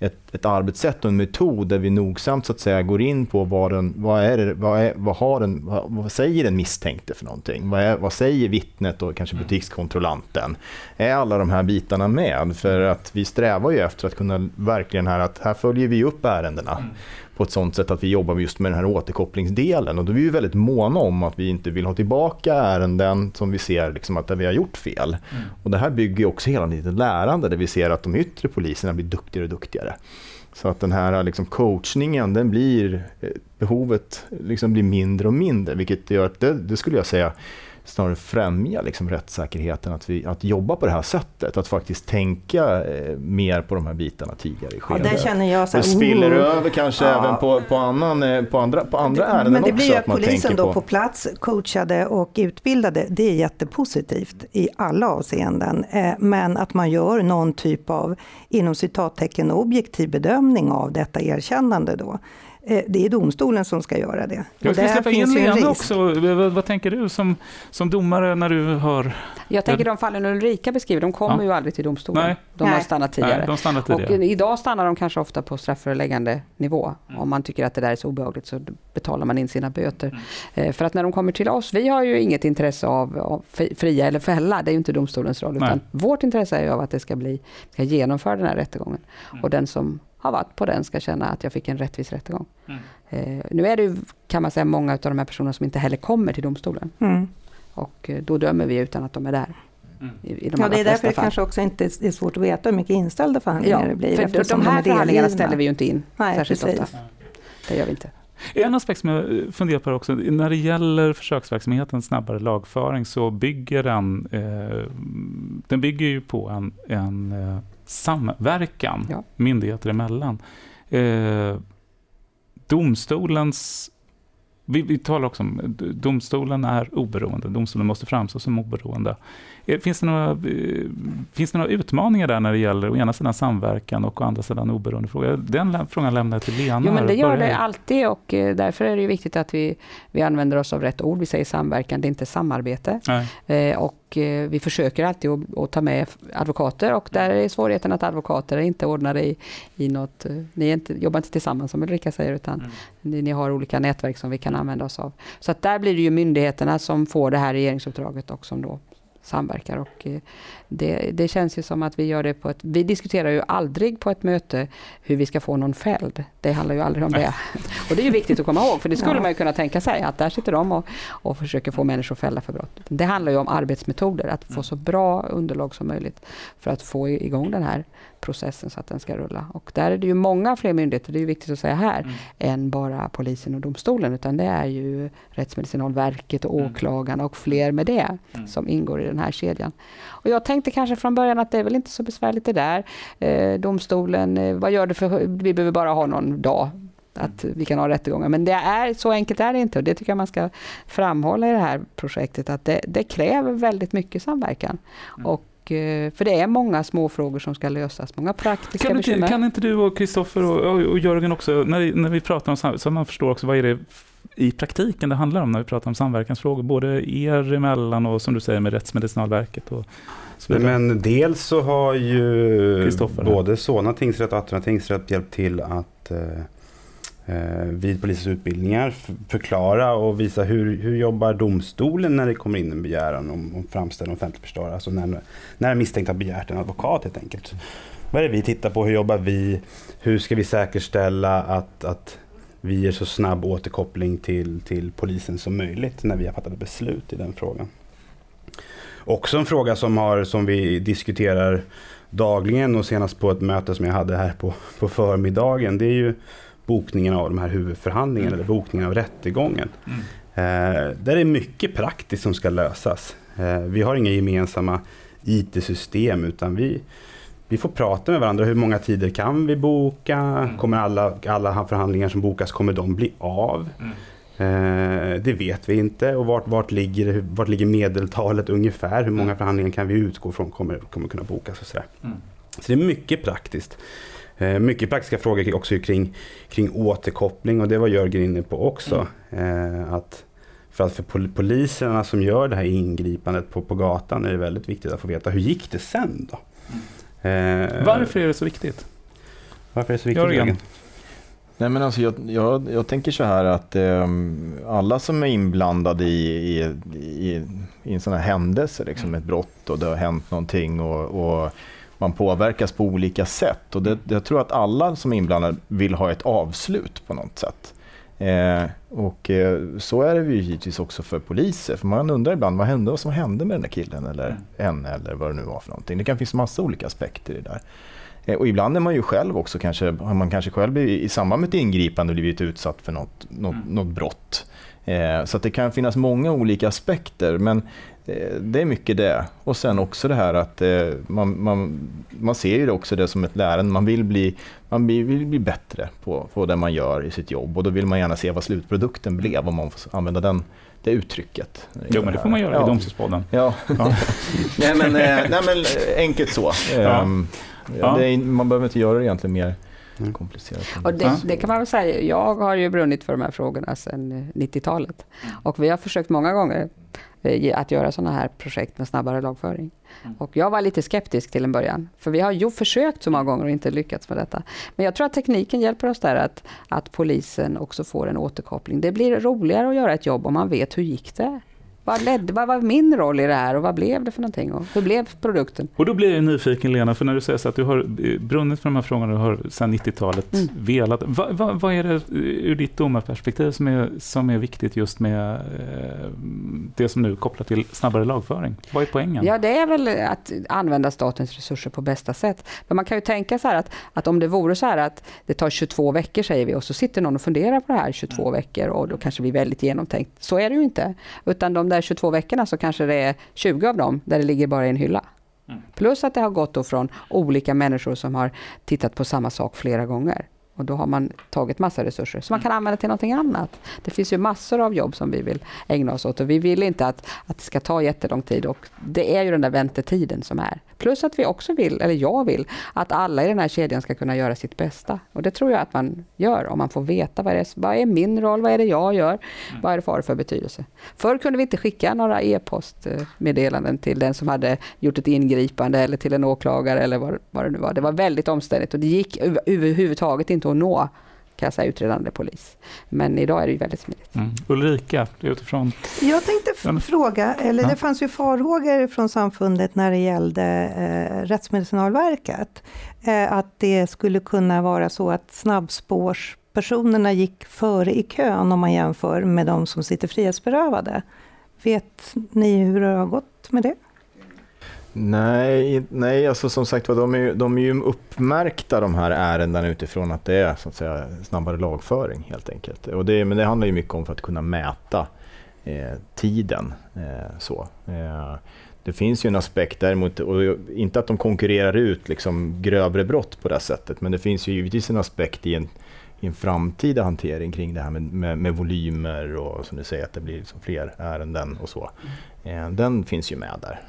ett, ett arbetssätt och en metod där vi nogsamt så att säga går in på vad, den, vad, är det, vad, är, vad, har den, vad, vad säger den misstänkte för någonting? Vad, är, vad säger vittnet och kanske butikskontrollanten? Är alla de här bitarna med? För att vi strävar ju efter att kunna verkligen här att här följer vi upp ärendena. Mm. På ett sånt sätt att vi jobbar just med den här återkopplingsdelen. Och då är vi ju väldigt måna om att vi inte vill ha tillbaka ärenden som vi ser liksom att där vi har gjort fel. Mm. Och det här bygger ju också hela tiden lärande där vi ser att de yttre poliserna blir duktigare och duktigare. Så att den här liksom coachningen, den blir, behovet liksom blir mindre och mindre. Vilket gör att det, det skulle jag säga snarare främja liksom rättssäkerheten att, vi, att jobba på det här sättet, att faktiskt tänka eh, mer på de här bitarna tidigare i skedet. Ja, det känner jag så här, det spiller oh, över kanske ja. även på, på, annan, på andra, på andra det, ärenden också. Men det också, blir ju att polisen då på, på plats coachade och utbildade, det är jättepositivt i alla avseenden, eh, men att man gör någon typ av inom citattecken objektiv bedömning av detta erkännande då. Det är domstolen som ska göra det. Jag ska släppa in Lena också. Vad, vad tänker du som, som domare när du hör... Jag tänker de fallen Ulrika beskriver, de kommer ja. ju aldrig till domstolen. Nej. De har stannat tidigare. Nej, de stannar tidigare. Och idag stannar de kanske ofta på strafföreläggande nivå. Mm. Om man tycker att det där är så obehagligt så betalar man in sina böter. Mm. För att när de kommer till oss, vi har ju inget intresse av, av fria eller fälla. Det är ju inte domstolens roll. Utan vårt intresse är ju av att det ska bli, ska genomföra den här rättegången. Mm. Och den som har varit på den ska känna att jag fick en rättvis rättegång. Mm. Eh, nu är det ju, kan man säga, många av de här personerna som inte heller kommer till domstolen. Mm. Och då dömer vi utan att de är där. Mm. I, i de ja, det är därför det kanske också inte är svårt att veta hur mycket inställda förhandlingar ja, det blir. För de, de här de förhandlingarna ställer vi ju inte in. Nej, särskilt precis. Ofta. Det gör vi inte. En aspekt som jag funderar på också, när det gäller försöksverksamheten snabbare lagföring så bygger den, eh, den bygger ju på en, en eh, samverkan ja. myndigheter emellan. Eh, domstolens, vi, vi talar också om, domstolen är oberoende, domstolen måste framstå som oberoende. Eh, finns det några, eh, finns det några utmaningar där när det gäller å ena sidan samverkan och å andra sidan oberoende fråga? Den lä- frågan lämnar jag till Lena. Jo, men det gör det alltid och eh, därför är det ju viktigt att vi, vi använder oss av rätt ord. Vi säger samverkan, det är inte samarbete. Eh, och vi försöker alltid att, att ta med advokater och där är svårigheten att advokater är inte ordnade i, i något, ni är inte, jobbar inte tillsammans som Ulrika säger utan mm. ni, ni har olika nätverk som vi kan använda oss av. Så att där blir det ju myndigheterna som får det här regeringsuppdraget och som då samverkar och det, det känns ju som att vi gör det på ett, vi diskuterar ju aldrig på ett möte hur vi ska få någon fälld, det handlar ju aldrig om det och det är ju viktigt att komma ihåg för det skulle ja. man ju kunna tänka sig att där sitter de och, och försöker få människor fällda för brott. Det handlar ju om arbetsmetoder, att få så bra underlag som möjligt för att få igång den här processen så att den ska rulla och där är det ju många fler myndigheter, det är ju viktigt att säga här, mm. än bara polisen och domstolen utan det är ju Rättsmedicinalverket och åklagarna och fler med det mm. som ingår i den här kedjan. Och jag tänkte kanske från början att det är väl inte så besvärligt det där. Eh, domstolen, eh, vad gör det för, vi behöver bara ha någon dag att vi kan ha rättegångar. Men det är, så enkelt är det inte och det tycker jag man ska framhålla i det här projektet att det, det kräver väldigt mycket samverkan. Mm. Och för det är många små frågor som ska lösas, många praktiska kan du, bekymmer. Kan inte du och Christopher och, och, och Jörgen också, när, när vi pratar om samverkan, så man förstår också vad är det i praktiken det handlar om när vi pratar om samverkansfrågor, både er emellan och som du säger med Rättsmedicinalverket och så vidare. Men dels så har ju både Solna tingsrätt och Attuna tingsrätt hjälpt till att eh, vid polisens utbildningar förklara och visa hur, hur jobbar domstolen när det kommer in en begäran om, om framställan och offentlig försvarare, alltså när, när misstänkt har begärt en advokat helt enkelt. Vad är det vi tittar på, hur jobbar vi, hur ska vi säkerställa att, att vi ger så snabb återkoppling till, till polisen som möjligt när vi har fattat beslut i den frågan. Också en fråga som, har, som vi diskuterar dagligen och senast på ett möte som jag hade här på, på förmiddagen, det är ju bokningen av de här huvudförhandlingarna eller bokningen av rättegången. Mm. Eh, där är mycket praktiskt som ska lösas. Eh, vi har inga gemensamma I T-system utan vi... Vi får prata med varandra, hur många tider kan vi boka? Kommer alla, alla förhandlingar som bokas, kommer de bli av? Mm. Eh, det vet vi inte. Och vart, vart, ligger, vart ligger medeltalet ungefär? Hur många förhandlingar kan vi utgå från kommer, kommer kunna bokas? Och sådär. Mm. Så det är mycket praktiskt. Eh, mycket praktiska frågor också kring, kring återkoppling och det var Jörgen inne på också. Mm. Eh, att för att för pol- poliserna som gör det här ingripandet på, på gatan är det väldigt viktigt att få veta hur gick det sen då? Mm. Varför är det så viktigt? Varför är det så viktigt? Jörgen? Nej, men alltså jag, jag, jag tänker så här att eh, alla som är inblandade i, i, i, i en sån här händelse, liksom ett brott och det har hänt någonting och, och man påverkas på olika sätt. Och det, jag tror att alla som är inblandade vill ha ett avslut på något sätt. Eh, och eh, så är det ju givetvis också för poliser, för man undrar ibland vad hände, vad som hände med den där killen eller mm. en eller vad det nu var för någonting. Det kan finnas massa olika aspekter i det där. Eh, och ibland är man ju själv också kanske, har man kanske själv blivit, i samband med ett ingripande blivit utsatt för något, något, mm. något brott. Eh, så att det kan finnas många olika aspekter, men eh, det är mycket det. Och sen också det här att eh, man, man, man ser ju också det som ett lärande. Man vill bli, man blir, vill bli bättre på, på det man gör i sitt jobb. Och då vill man gärna se vad slutprodukten blev, om man får använda den, det uttrycket. Jo, men det får man göra ja. i Domstolspodden. Ja. Ja. nej, men, eh, nej, men enkelt så. Ja. Um, ja. Det är, man behöver inte göra det egentligen mer. Mm. Och det, det kan man väl säga, jag har ju brunnit för de här frågorna sedan nittiotalet och vi har försökt många gånger att göra sådana här projekt med snabbare lagföring. Och jag var lite skeptisk till en början, för vi har ju försökt så många gånger och inte lyckats med detta. Men jag tror att tekniken hjälper oss där, att, att polisen också får en återkoppling. Det blir roligare att göra ett jobb om man vet hur gick det. Vad, ledde, vad var min roll i det här och vad blev det för någonting och hur blev produkten? Och då blir jag nyfiken, Lena, för när du säger så att du har brunnit för de här frågorna och har sedan nittiotalet mm. velat. Va, va, vad är det ur ditt domarperspektiv som är, som är viktigt just med eh, det som nu kopplar till snabbare lagföring? Vad är poängen? Ja, det är väl att använda statens resurser på bästa sätt. Men man kan ju tänka så här att, att om det vore så här att det tar tjugotvå veckor säger vi och så sitter någon och funderar på det här tjugotvå mm. veckor och då kanske vi är väldigt genomtänkt. Så är det ju inte. Utan de där tjugotvå veckorna så kanske det är tjugo av dem där det ligger bara i en hylla. Mm. Plus att det har gått då från olika människor som har tittat på samma sak flera gånger. Och då har man tagit massa resurser som man kan använda till någonting annat. Det finns ju massor av jobb som vi vill ägna oss åt och vi vill inte att, att det ska ta jättelång tid och det är ju den där väntetiden som är. Plus att vi också vill, eller jag vill, att alla i den här kedjan ska kunna göra sitt bästa. Och det tror jag att man gör om man får veta vad, det är, vad är min roll, vad är det jag gör, vad är det för, för betydelse. Förr kunde vi inte skicka några e-postmeddelanden till den som hade gjort ett ingripande eller till en åklagare eller vad, vad det nu var. Det var väldigt omständigt och det gick överhuvudtaget inte att nå, kan jag säga, utredande polis. Men idag är det ju väldigt smidigt. Mm. Ulrika, utifrån... Jag tänkte f- fråga, eller ja. Det fanns ju farhågor från samfundet när det gällde eh, Rättsmedicinalverket. Eh, att det skulle kunna vara så att snabbspårspersonerna gick före i kön om man jämför med de som sitter frihetsberövade. Vet ni hur det har gått med det? Nej, nej, alltså som sagt, de är ju, de är ju uppmärkta de här ärendena utifrån att det är så att säga snabbare lagföring helt enkelt. Och det, men det handlar ju mycket om för att kunna mäta eh, tiden. Eh, så. Eh, det finns ju en aspekt däremot, och inte att de konkurrerar ut liksom grövre brott på det sättet, men det finns ju givetvis en aspekt i en, i en framtida hantering kring det här med, med, med volymer och som du säger att det blir liksom fler ärenden och så. Den finns ju med där.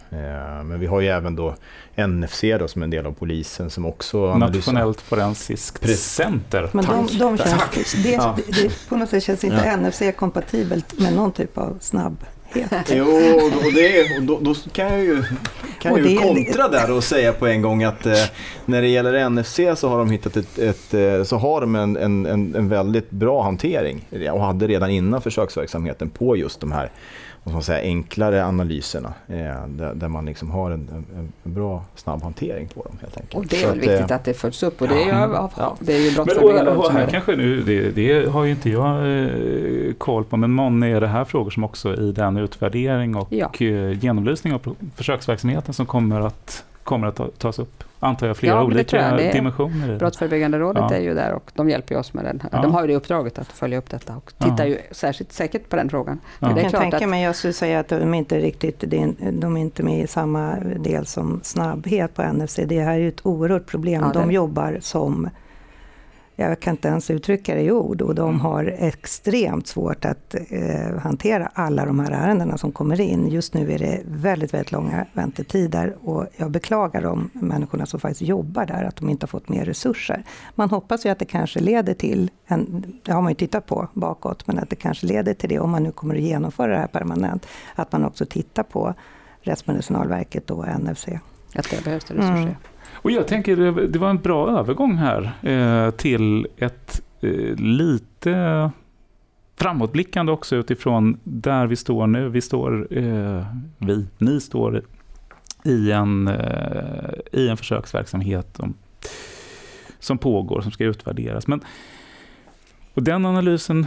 Men vi har ju även då N F C då, som en del av polisen som också analyserar. Nationellt forensiskt center. Men de, de känns, det, ja. det, det, på något sätt känns inte ja. N F C kompatibelt med någon typ av snabb. Jo, och, det, och då, då kan jag ju, kan jag ju kontra där och säga på en gång att eh, när det gäller N F C så har de hittat ett, ett så har de en, en, en väldigt bra hantering och hade redan innan försöksverksamheten på just de här vad ska man säga, enklare analyserna eh, där, där man liksom har en, en, en bra snabb hantering på dem helt enkelt. Och det är att, viktigt att det följs upp och det är ju, ja. Det är ju brottsförebyggande råd som är det. Kanske nu, det, det har ju inte jag eh, koll på, men man är det här frågor som också i den utvärdering och ja. genomlysning av försöksverksamheten som kommer att, kommer att tas upp. Antar jag flera ja, olika jag. Är, dimensioner. Brottsförebyggande rådet ja. är ju där och de hjälper oss med den här. Ja. De har ju det uppdraget att följa upp detta och tittar ja. ju särskilt säkert på den frågan. Ja. Men det är jag klart tänker att... mig, jag skulle säga att de inte riktigt de är inte med i samma del som snabbhet på N F C. Det här är ju ett oerhört problem. Ja, de det. jobbar som jag kan inte ens uttrycka det i ord och de har extremt svårt att eh, hantera alla de här ärendena som kommer in. Just nu är det väldigt, väldigt långa väntetider och jag beklagar de människorna som faktiskt jobbar där att de inte har fått mer resurser. Man hoppas ju att det kanske leder till, en, det har man ju tittat på bakåt, men att det kanske leder till det om man nu kommer att genomföra det här permanent, att man också tittar på Rättsmedicinalverket och N F C. Att det behövs det resurser. Mm. Och jag tänker det var en bra övergång här eh, till ett eh, lite framåtblickande också utifrån där vi står nu. Vi står, eh, vi, ni står i en, eh, i en försöksverksamhet om, som pågår, som ska utvärderas. Men, och den analysen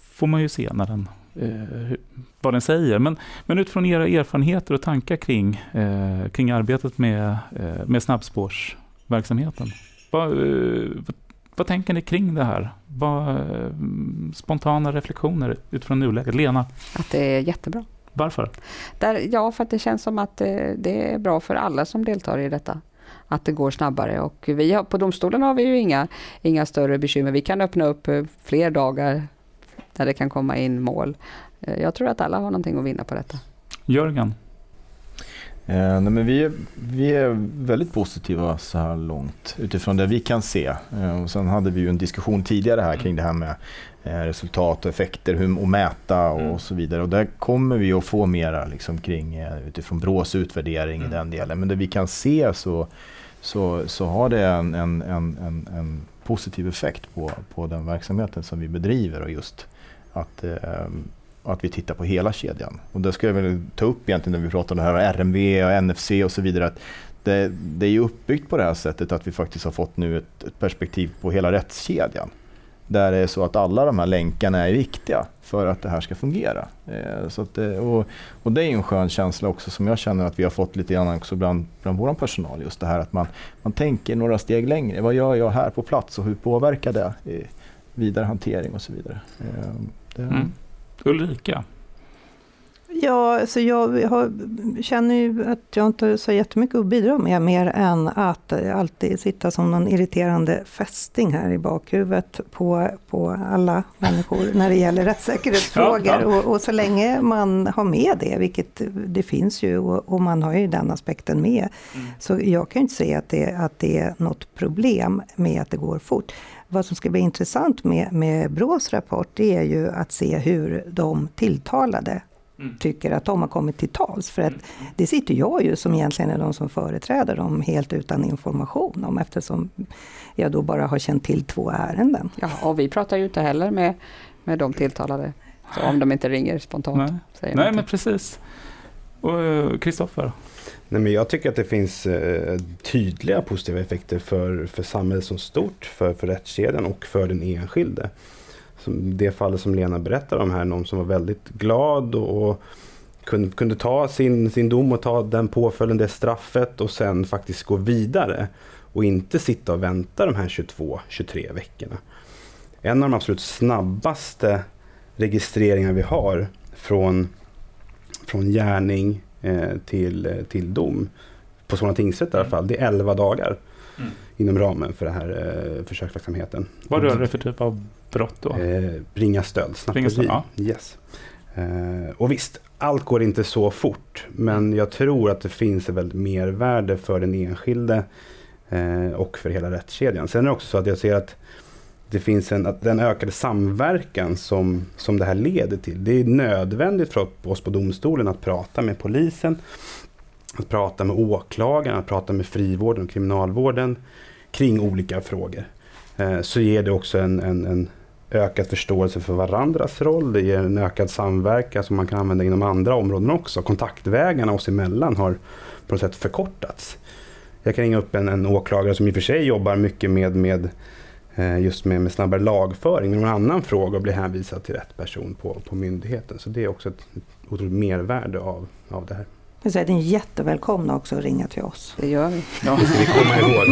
får man ju se när den, eh, vad den säger. Men, men utifrån era erfarenheter och tankar kring, eh, kring arbetet med, eh, med snabbspårsverksamheten. Vad, eh, vad, vad tänker ni kring det här? Vad, eh, spontana reflektioner utifrån nuläget? Lena? Att det är jättebra. Varför? Där, ja, för att det känns som att eh, det är bra för alla som deltar i detta. Att det går snabbare och vi har, på domstolen har vi ju inga, inga större bekymmer. Vi kan öppna upp eh, fler dagar där det kan komma in mål. Jag tror att alla har någonting att vinna på detta. Jörgen? Eh, nej men vi, är, vi är väldigt positiva så här långt utifrån det vi kan se. Eh, och sen hade vi ju en diskussion tidigare här kring det här med eh, resultat och effekter, hur att mäta och, mm. och så vidare. Och där kommer vi att få mera liksom, kring, eh, utifrån Brås utvärdering mm. i den delen. Men det vi kan se så, så, så har det en, en, en, en, en positiv effekt på, på den verksamheten som vi bedriver och just att eh, och att vi tittar på hela kedjan. Och det ska jag väl ta upp egentligen när vi pratar om det här R M V och N F C och så vidare, att det, det är ju uppbyggt på det här sättet att vi faktiskt har fått nu ett, ett perspektiv på hela rättskedjan. Där det är så att alla de här länkarna är viktiga för att det här ska fungera. Eh, så att det, och, och det är ju en skön känsla också som jag känner att vi har fått lite grann också bland, bland vår personal. Just det här att man, man tänker några steg längre. Vad gör jag här på plats och hur påverkar det eh, vidare hantering och så vidare. Eh, det... mm. Ulrika? Ja, så jag har, känner ju att jag inte så jättemycket att bidra med mer än att alltid sitta som någon irriterande fästing här i bakhuvudet på, på alla människor när det gäller rättssäkerhetsfrågor. Ja, ja. Och, och så länge man har med det, vilket det finns ju och, och man har ju den aspekten med. Mm. Så jag kan ju inte säga att det, att det är något problem med att det går fort. Vad som ska bli intressant med, med Brås rapport, det är ju att se hur de tilltalade Mm. tycker att de har kommit till tals, för att det sitter jag ju som egentligen är de som företräder dem helt utan information om, eftersom jag då bara har känt till två ärenden. Ja, och vi pratar ju inte heller med, med de tilltalade, så om de inte ringer spontant. Nej, säger Nej men precis. Och Christopher? Nej, men jag tycker att det finns eh, tydliga positiva effekter för, för samhället som stort, för, för rättskedjan och för den enskilde. Det fallet som Lena berättar om här, någon som var väldigt glad och, och kunde, kunde ta sin, sin dom och ta den påföljden, det straffet, och sen faktiskt gå vidare och inte sitta och vänta de här tjugotvå till tjugotre veckorna. En av de absolut snabbaste registreringar vi har från, från gärning eh, till, till dom, på Solna tingsrätt i alla fall, det är elva dagar. Mm. Inom ramen för den här eh, försöksverksamheten. Vad rör det för typ av brott då? Eh, ringa stöld, snapperi. Ja. Yes. Eh, och visst, allt går inte så fort, men jag tror att det finns ett väldigt mervärde för den enskilde eh, och för hela rättskedjan. Sen är det också så att jag ser att det finns en, att den ökade samverkan som, som det här leder till. Det är nödvändigt för oss på domstolen att prata med polisen, att prata med åklagaren, att prata med frivården och kriminalvården kring olika frågor. Eh, så ger det också en, en, en ökad förståelse för varandras roll. Det ger en ökad samverkan som man kan använda inom andra områden också. Kontaktvägarna oss emellan har på något sätt förkortats. Jag kan ringa upp en, en åklagare som i och för sig jobbar mycket med, med eh, just med, med snabbare lagföring, men någon annan fråga, och blir hänvisad till rätt person på, på myndigheten. Så det är också ett otroligt mervärde av, av det här. Så är den jättevälkomna också att ringa till oss. Det gör vi. Ja, det ska vi komma ihåg.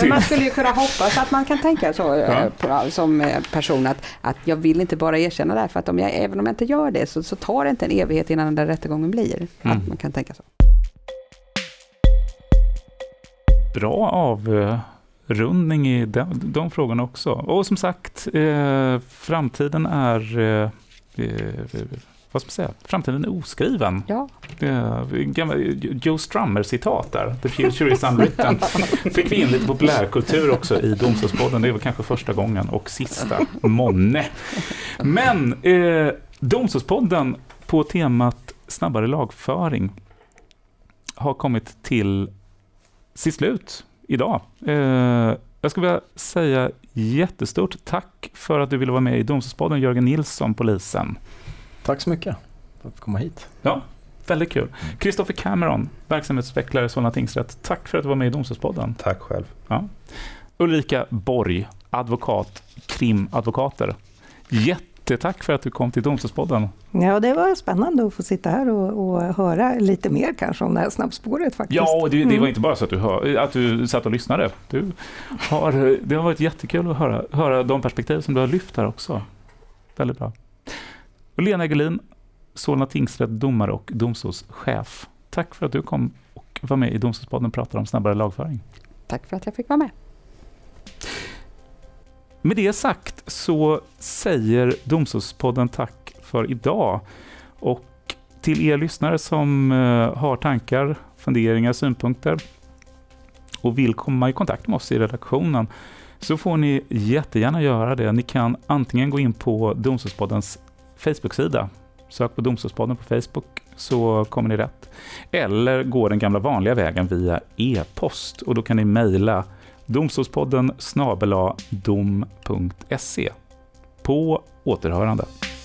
Men man skulle ju kunna hoppas att man kan tänka så ja. på, som person att, att jag vill inte bara erkänna det här, för att om jag, även om jag inte gör det så, så tar det inte en evighet innan den där rättegången blir. Mm. Att man kan tänka så. Bra avrundning i de, de frågorna också. Och som sagt, eh, framtiden är... Eh, Vad ska man säga? Framtiden är oskriven. Ja. Joe Strummer-citat där. The future is unwritten. Fick vi in lite populärkultur också i Domstolspodden. Det var kanske första gången och sista månne. Men eh, Domstolspodden på temat snabbare lagföring har kommit till sitt slut idag. Eh, Jag skulle vilja säga jättestort tack för att du ville vara med i Domstolspodden, Jörgen Nilsson, polisen. Tack så mycket för att komma hit. Ja, väldigt kul. Christopher Cameron, verksamhetsutvecklare Solna tingsrätt. Tack för att du var med i Domstolspodden. Tack själv. Ja. Ulrika Borg, advokat, KRIM advokater. Jättetack för att du kom till Domstolspodden. Ja, det var spännande att få sitta här och, och höra lite mer kanske om det här snabbspåret faktiskt. Ja, och det, det var inte bara så att du, hör, att du satt och lyssnade. Du har, det har varit jättekul att höra, höra de perspektiv som du har lyft här också. Väldigt bra. Och Lena Egelin, Solna tingsrätt domare och domstolschef. Tack för att du kom och var med i Domstolspodden och pratade om snabbare lagföring. Tack för att jag fick vara med. Med det sagt så säger Domstolspodden tack för idag. Och till er lyssnare som har tankar, funderingar, synpunkter och vill komma i kontakt med oss i redaktionen, så får ni jättegärna göra det. Ni kan antingen gå in på Domstolspoddens Facebook-sida. Sök på Domstolspodden på Facebook så kommer ni rätt. Eller gå den gamla vanliga vägen via e-post, och då kan ni mejla domstolspodden snabel-a dom punkt se. På återhörande.